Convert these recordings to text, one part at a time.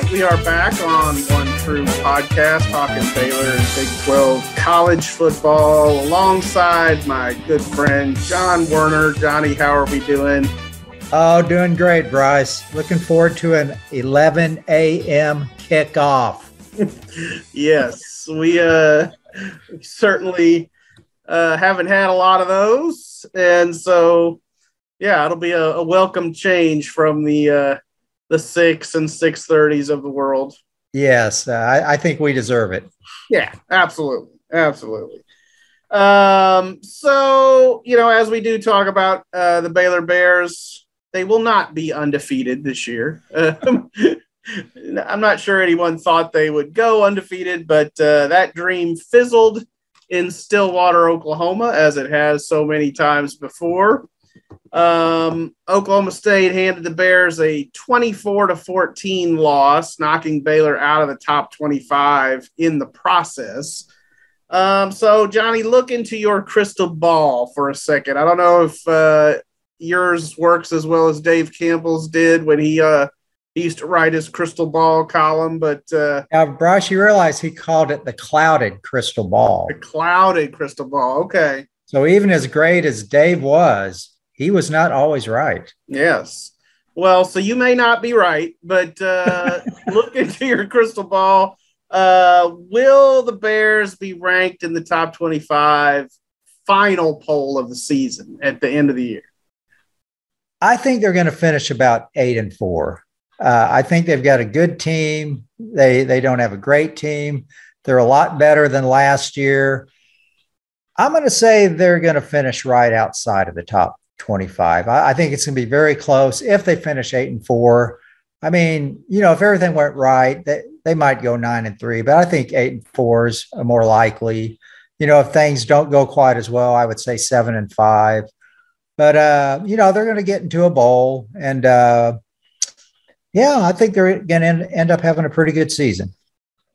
right, we are back on One True Podcast, talking Baylor and Big 12 college football alongside my good friend John Werner. Johnny, how are we doing? Oh, doing great, Bryce. Looking forward to an 11 a.m. kickoff. Yes, we certainly haven't had a lot of those, and so yeah, it'll be a welcome change from the 6 and 6:30s of the world. Yes, I think we deserve it. Yeah, absolutely. Absolutely. So, you know, as we do talk about the Baylor Bears, they will not be undefeated this year. I'm not sure anyone thought they would go undefeated, but that dream fizzled in Stillwater, Oklahoma, as it has so many times before. Oklahoma State handed the Bears a 24-14 loss, knocking Baylor out of the top 25 in the process. So, Johnny, look into your crystal ball for a second. I don't know if yours works as well as Dave Campbell's did when he used to write his crystal ball column, but now, Bryce, you realize he called it the clouded crystal ball. The clouded crystal ball, okay. So even as great as Dave was, he was not always right. Yes. Well, so you may not be right, but look into your crystal ball. Will the Bears be ranked in the top 25 final poll of the season at the end of the year? I think they're going to finish about 8-4. I think they've got a good team. They don't have a great team. They're a lot better than last year. I'm going to say they're going to finish right outside of the top 25. I think it's going to be very close if they finish 8-4. I mean, you know, if everything went right, they might go 9-3, but I think 8-4 is more likely. You know, if things don't go quite as well, I would say 7-5. But, you know, they're going to get into a bowl. And, yeah, I think they're going to end up having a pretty good season.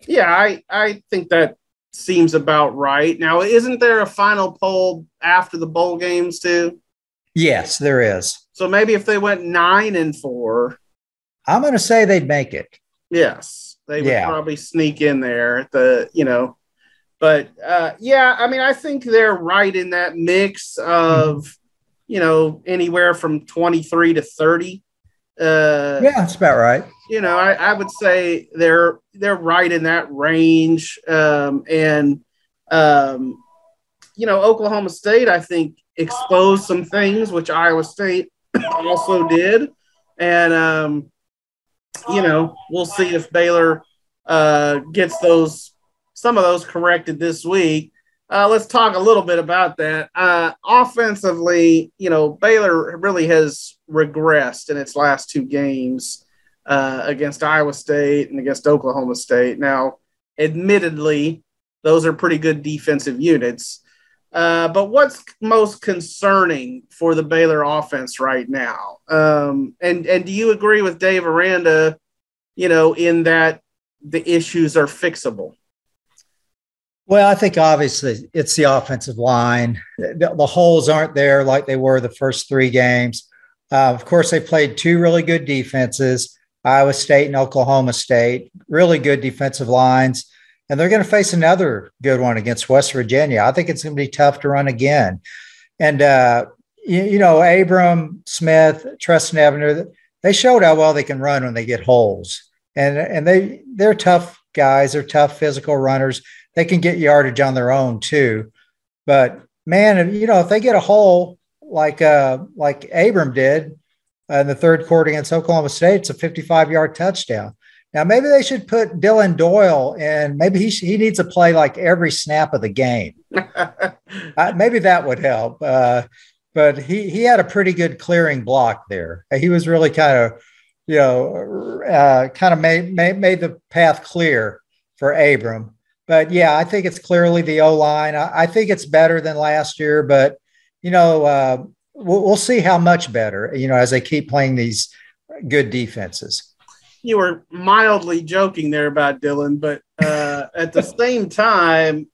Yeah, I think that seems about right. Now, isn't there a final poll after the bowl games, too? Yes, there is. So maybe if they went 9-4, I'm going to say they'd make it. Yes, they would probably sneak in there at the, you know, but yeah, I mean, I think they're right in that mix of, you know, anywhere from 23-30. Yeah, that's about right. You know, I would say they're right in that range. You know, Oklahoma State, I think, exposed some things, which Iowa State also did. And, you know, we'll see if Baylor gets some of those corrected this week. Let's talk a little bit about that. Offensively, you know, Baylor really has regressed in its last two games against Iowa State and against Oklahoma State. Now, admittedly, those are pretty good defensive units. But what's most concerning for the Baylor offense right now? And do you agree with Dave Aranda, you know, in that the issues are fixable? Well, I think obviously it's the offensive line. The holes aren't there like they were the first three games. Of course, they played two really good defenses, Iowa State and Oklahoma State, really good defensive lines. And they're going to face another good one against West Virginia. I think it's going to be tough to run again. And, you know, Abram Smith, Trestan Ebner, they showed how well they can run when they get holes. And they're tough guys. They're tough physical runners. They can get yardage on their own, too. But, man, you know, if they get a hole like Abram did in the third quarter against Oklahoma State, it's a 55-yard touchdown. Now, maybe they should put Dylan Doyle in. Maybe he needs to play like every snap of the game. Maybe that would help. But he had a pretty good clearing block there. He was really kind of, you know, made the path clear for Abram. But, yeah, I think it's clearly the O-line. I think it's better than last year. But, you know, we'll see how much better, you know, as they keep playing these good defenses. You were mildly joking there about Dylan, but at the same time,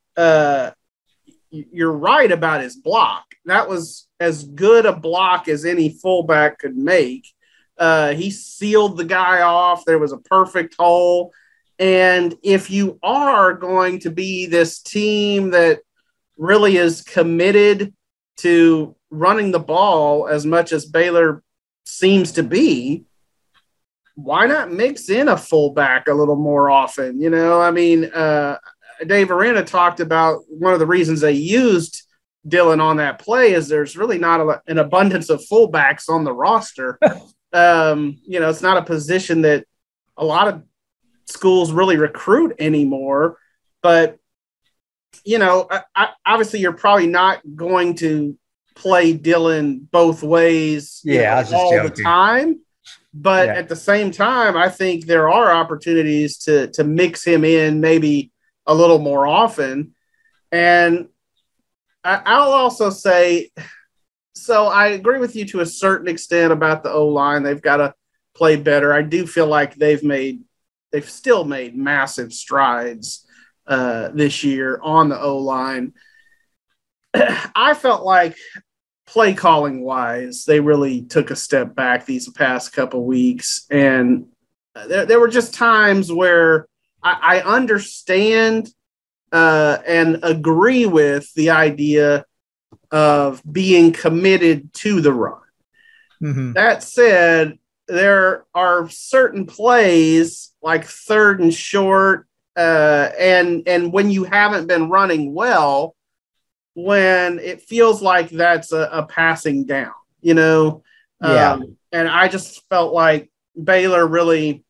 you're right about his block. That was as good a block as any fullback could make. He sealed the guy off. There was a perfect hole. And if you are going to be this team that really is committed to running the ball as much as Baylor seems to be, why not mix in a fullback a little more often? You know, I mean, Dave Aranda talked about one of the reasons they used Dylan on that play is there's really not an abundance of fullbacks on the roster. You know, it's not a position that a lot of schools really recruit anymore, but you know, I obviously you're probably not going to play Dylan both ways the time. But at the same time, I think there are opportunities to mix him in maybe a little more often. And I'll also say, so I agree with you to a certain extent about the O-line. They've got to play better. I do feel like they've still made massive strides this year on the O-line. I felt like play calling wise, they really took a step back these past couple weeks. And there were just times where I understand and agree with the idea of being committed to the run. Mm-hmm. That said, there are certain plays like third and short, and when you haven't been running well, when it feels like that's a passing down, you know? And I just felt like Baylor really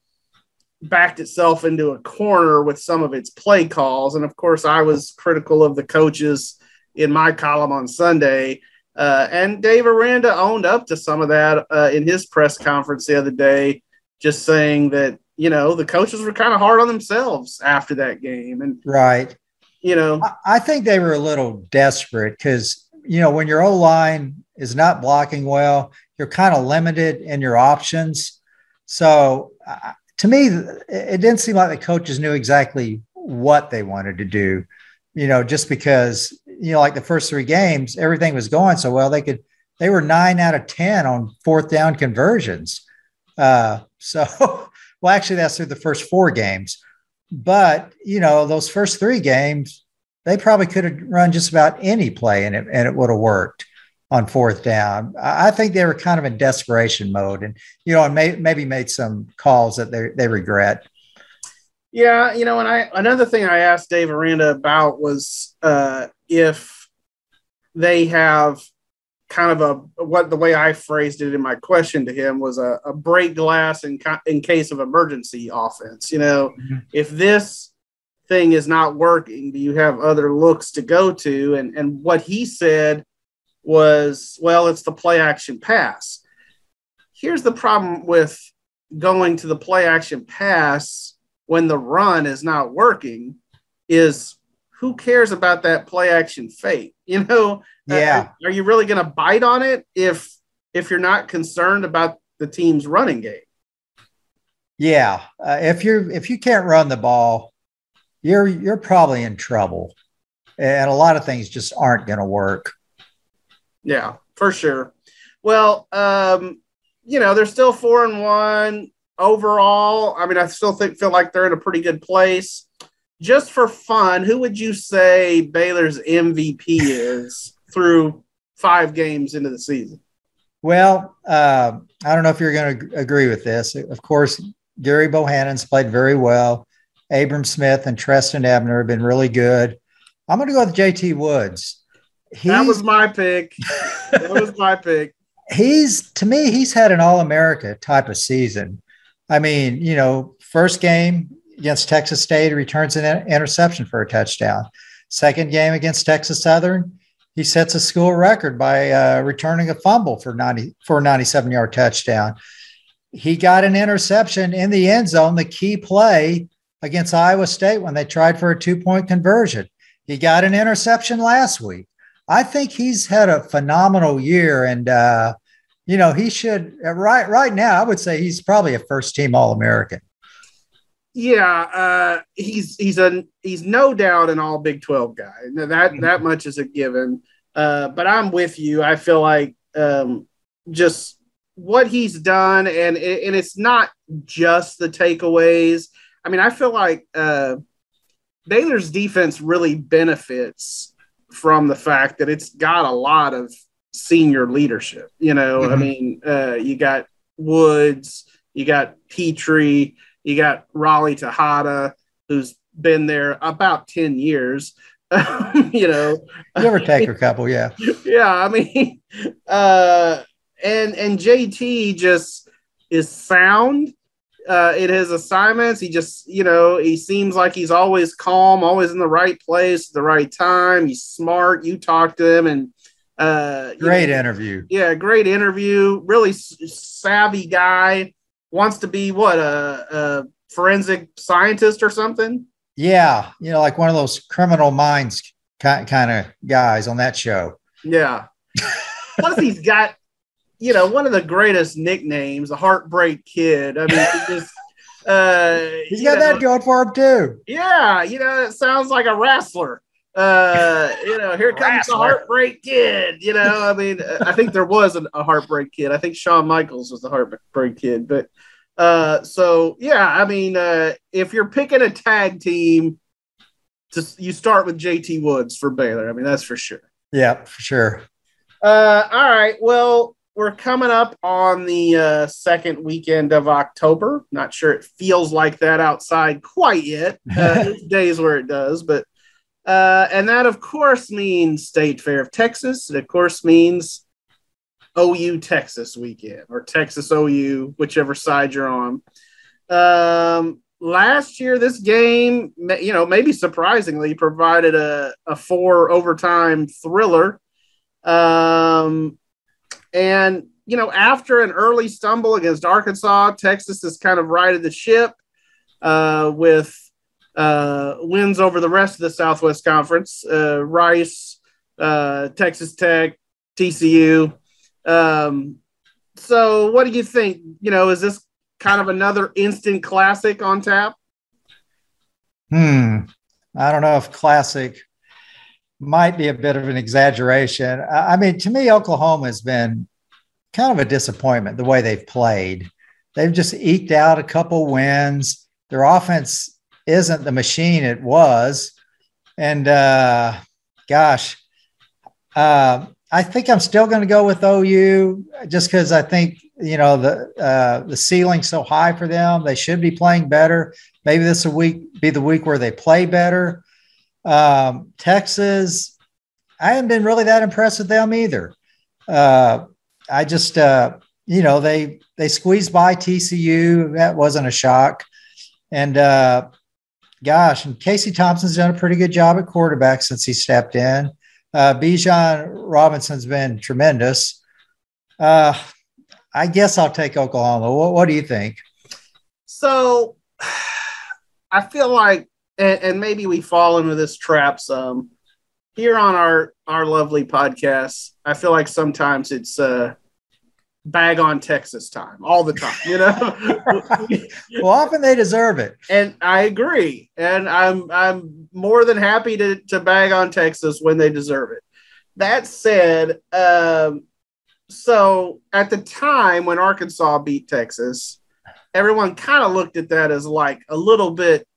backed itself into a corner with some of its play calls. And of course I was critical of the coaches in my column on Sunday. And Dave Aranda owned up to some of that in his press conference the other day, just saying that, you know, the coaches were kind of hard on themselves after that game. And right. You know, I think they were a little desperate because, you know, when your O-line is not blocking well, you're kind of limited in your options. So to me, it didn't seem like the coaches knew exactly what they wanted to do, you know, just because, you know, like the first three games, everything was going so well. They were 9 out of 10 on fourth down conversions. Well, actually, that's through the first four games. But, you know, those first three games, they probably could have run just about any play and it would have worked on fourth down. I think they were kind of in desperation mode and, you know, and maybe made some calls that they regret. Yeah. You know, and another thing I asked Dave Aranda about was if they have kind of the way I phrased it in my question to him was a break glass in case of emergency offense. You know, mm-hmm. If this thing is not working, do you have other looks to go to? And what he said was, well, it's the play action pass. Here's the problem with going to the play action pass when the run is not working is who cares about that play action fake? You know, are you really going to bite on it if you're not concerned about the team's running game? Yeah, if you can't run the ball, you're probably in trouble, and a lot of things just aren't going to work. Yeah, for sure. Well, you know, they're still 4-1 overall. I mean, I still feel like they're in a pretty good place. Just for fun, who would you say Baylor's MVP is through 5 games into the season? Well, I don't know if you're going to agree with this. Of course, Gary Bohannon's played very well. Abram Smith and Trestan Ebner have been really good. I'm going to go with JT Woods. That was my pick. To me, he's had an All-America type of season. I mean, you know, first game against Texas State, he returns an interception for a touchdown. Second game against Texas Southern, he sets a school record by returning a fumble for a 97-yard touchdown. He got an interception in the end zone, the key play against Iowa State when they tried for a 2-point conversion. He got an interception last week. I think he's had a phenomenal year, and you know, he should right now. I would say he's probably a first-team All-American. Yeah, he's no doubt an all Big 12 guy. That much is a given. But I'm with you. I feel like just what he's done, and it's not just the takeaways. I mean, I feel like Baylor's defense really benefits from the fact that it's got a lot of senior leadership. You know, mm-hmm. I mean, you got Woods, you got Petrie, you got Raleigh Tejada, who's been there about 10 years. You know, give or take a couple. Yeah. Yeah. I mean, and JT just is sound in his assignments. He just, you know, he seems like he's always calm, always in the right place at the right time. He's smart. You talk to him, and great interview. Yeah, great interview. Really savvy guy. Wants to be what, a forensic scientist or something? Yeah, you know, like one of those Criminal Minds kind of guys on that show. Yeah. Plus, he's got, you know, one of the greatest nicknames, the Heartbreak Kid. I mean, he just he's got that going for him too. Yeah, you know, it sounds like a wrestler. You know, here comes the Heartbreak Kid. You know, I mean, I think there was a Heartbreak Kid. I think Shawn Michaels was the Heartbreak Kid. But so, yeah, I mean, if you're picking a tag team, just you start with JT Woods for Baylor. I mean, that's for sure. Yeah, for sure. All right. Well, we're coming up on the second weekend of October. Not sure it feels like that outside quite yet. There's days where it does, but. And that, of course, means State Fair of Texas. It, of course, means OU Texas weekend or Texas OU, whichever side you're on. Last year, this game, you know, maybe surprisingly provided a four overtime thriller. And, you know, after an early stumble against Arkansas, Texas has kind of righted the ship with wins over the rest of the Southwest Conference, Rice, Texas Tech, TCU. So what do you think? You know, is this kind of another instant classic on tap? I don't know if classic might be a bit of an exaggeration. I mean, to me, Oklahoma has been kind of a disappointment the way they've played. They've just eked out a couple wins. Their offense isn't the machine it was. And I think I'm still going to go with OU just because I think, you know, the ceiling's so high for them. They should be playing better. Maybe this will be the week where they play better. Texas, I haven't been really that impressed with them either. I just, you know, they squeezed by TCU. That wasn't a shock. And, and Casey Thompson's done a pretty good job at quarterback since he stepped in. Bijan Robinson's been tremendous. I guess I'll take Oklahoma. What do you think? So I feel like, and maybe we fall into this trap some here on our lovely podcast. I feel like sometimes it's bag on Texas time all the time, you know. Well, often they deserve it. And I agree. And I'm more than happy to bag on Texas when they deserve it. That said, so at the time when Arkansas beat Texas, everyone kind of looked at that as like a little bit,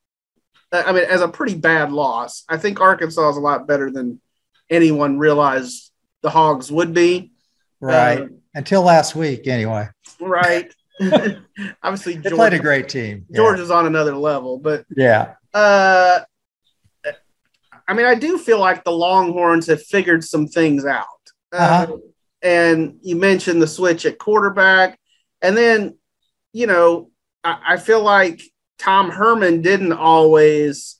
I mean, as a pretty bad loss. I think Arkansas is a lot better than anyone realized the Hogs would be. Right. Until last week, anyway. Right. Obviously, Georgia played a great team. Yeah. Georgia's on another level, but yeah. I mean, I do feel like the Longhorns have figured some things out. And you mentioned the switch at quarterback, and then, you know, I feel like Tom Herman didn't always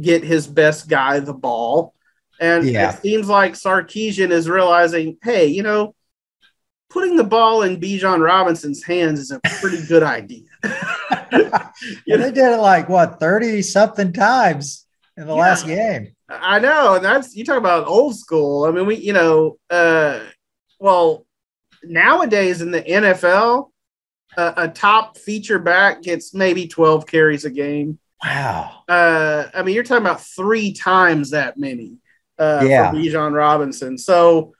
get his best guy the ball, and it seems like Sarkisian is realizing, hey, you know, putting the ball in Bijan Robinson's hands is a pretty good idea. You know? They did it like, what, 30-something times in the last game. I know. And you talk about old school. I mean, we, you know, well, nowadays in the NFL, a top feature back gets maybe 12 carries a game. Wow. I mean, you're talking about 3 times that many for Bijan Robinson. So,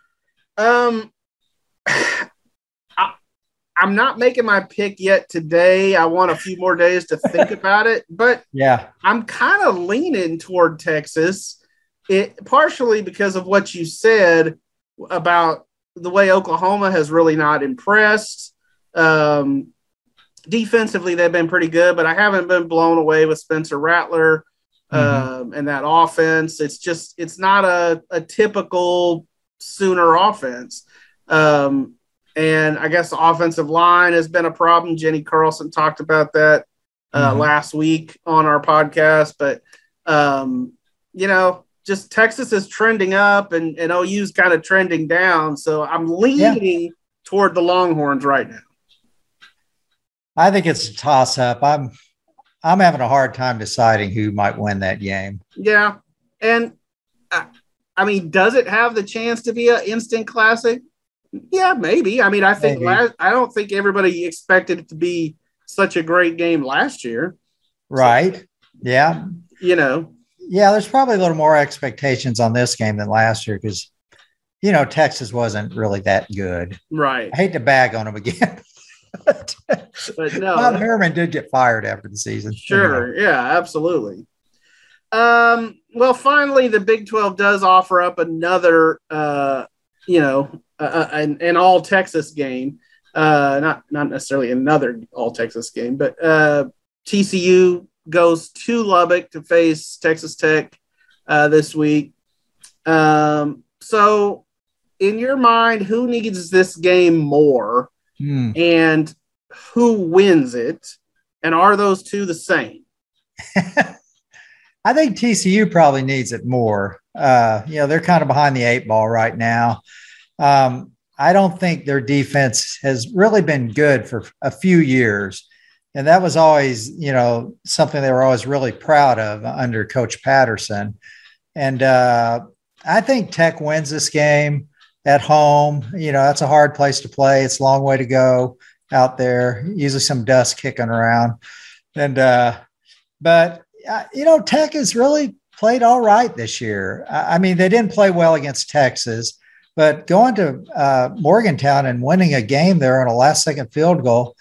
I'm not making my pick yet today. I want a few more days to think about it, but yeah, I'm kind of leaning toward Texas, partially because of what you said about the way Oklahoma has really not impressed. Defensively, they've been pretty good, but I haven't been blown away with Spencer Rattler and that offense. It's just, it's not a typical Sooner offense. And I guess the offensive line has been a problem. Jenny Carlson talked about that last week on our podcast. But, you know, just Texas is trending up and OU's kind of trending down. So I'm leaning toward the Longhorns right now. I think it's a toss-up. I'm having a hard time deciding who might win that game. Yeah. And, I mean, does it have the chance to be an instant classic? Yeah, maybe. I mean, I think I don't think everybody expected it to be such a great game last year. Right. So, yeah. You know. Yeah, there's probably a little more expectations on this game than last year because, you know, Texas wasn't really that good. Right. I hate to bag on them again. But no. Tom Herman did get fired after the season. Sure. You know. Yeah, absolutely. Well, finally, the Big 12 does offer up another, an all Texas game, not necessarily another all Texas game, but TCU goes to Lubbock to face Texas Tech this week. So in your mind, who needs this game more and who wins it? And are those two the same? I think TCU probably needs it more. They're kind of behind the 8 ball right now. I don't think their defense has really been good for a few years. And that was always, you know, something they were always really proud of under Coach Patterson. And I think Tech wins this game at home. You know, that's a hard place to play. It's a long way to go out there. Usually some dust kicking around. And but, you know, Tech has really played all right this year. I mean, they didn't play well against Texas. But going to Morgantown and winning a game there on a last-second field goal,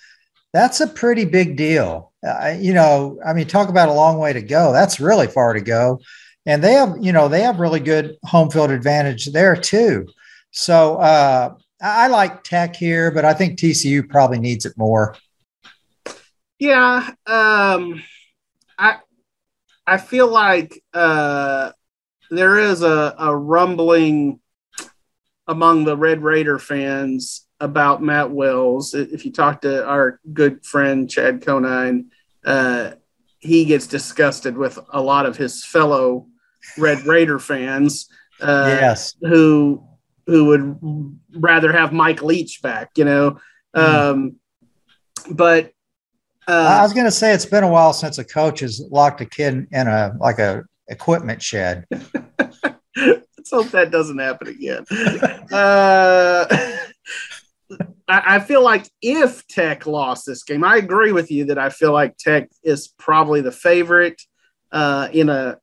that's a pretty big deal. Talk about a long way to go. That's really far to go. And they have really good home field advantage there too. So I like Tech here, but I think TCU probably needs it more. Yeah. I feel like there is a rumbling among the Red Raider fans about Matt Wells. If you talk to our good friend, Chad Conine, he gets disgusted with a lot of his fellow Red Raider fans who would rather have Mike Leach back, you know? But I was going to say, it's been a while since a coach has locked a kid in a equipment shed. Let's hope that doesn't happen again. I feel like if Tech lost this game, I agree with you that I feel like Tech is probably the favorite in a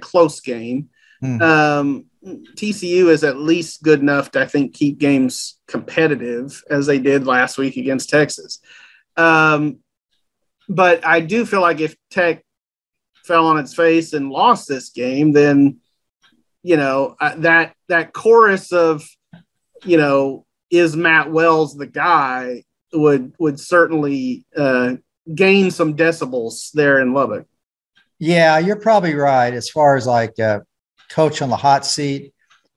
close game. TCU is at least good enough to, I think, keep games competitive as they did last week against Texas. But I do feel like if Tech fell on its face and lost this game, then you know, that chorus of, you know, is Matt Wells the guy would certainly gain some decibels there in Lubbock. Yeah, you're probably right. As far as like coach on the hot seat,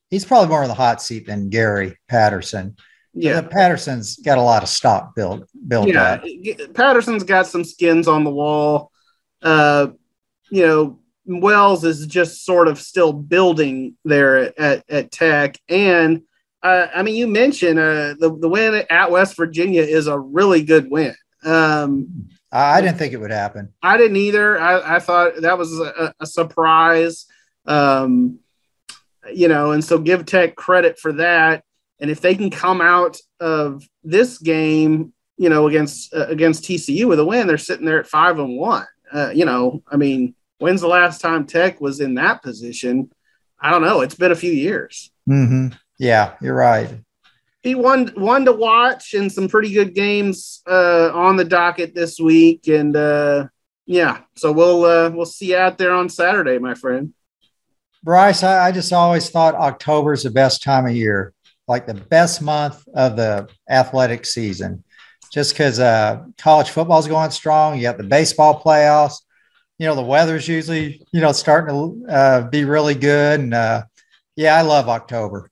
he's probably more on the hot seat than Gary Patterson. Yeah. Patterson's got a lot of stock built up. Patterson's got some skins on the wall. Wells is just sort of still building there at Tech. And, you mentioned the win at West Virginia is a really good win. I didn't think it would happen. I didn't either. I thought that was a surprise, and so give Tech credit for that. And if they can come out of this game, you know, against TCU with a win, they're sitting there at 5-1. When's the last time Tech was in that position? I don't know. It's been a few years. Yeah, you're right. be one to watch, and some pretty good games on the docket this week. And so we'll see you out there on Saturday, my friend. Bryce, I just always thought October is the best time of year, like the best month of the athletic season, just because college football is going strong. You have the baseball playoffs. You know, the weather's usually, starting to be really good. And I love October.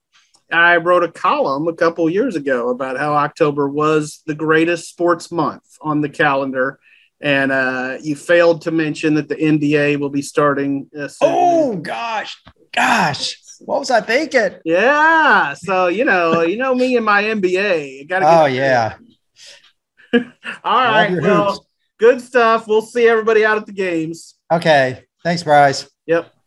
I wrote a column a couple years ago about how October was the greatest sports month on the calendar. And you failed to mention that the NBA will be starting soon. Oh, gosh. What was I thinking? Yeah. So, you know me and my NBA. All right. Well, good stuff. We'll see everybody out at the games. Okay. Thanks, Bryce. Yep.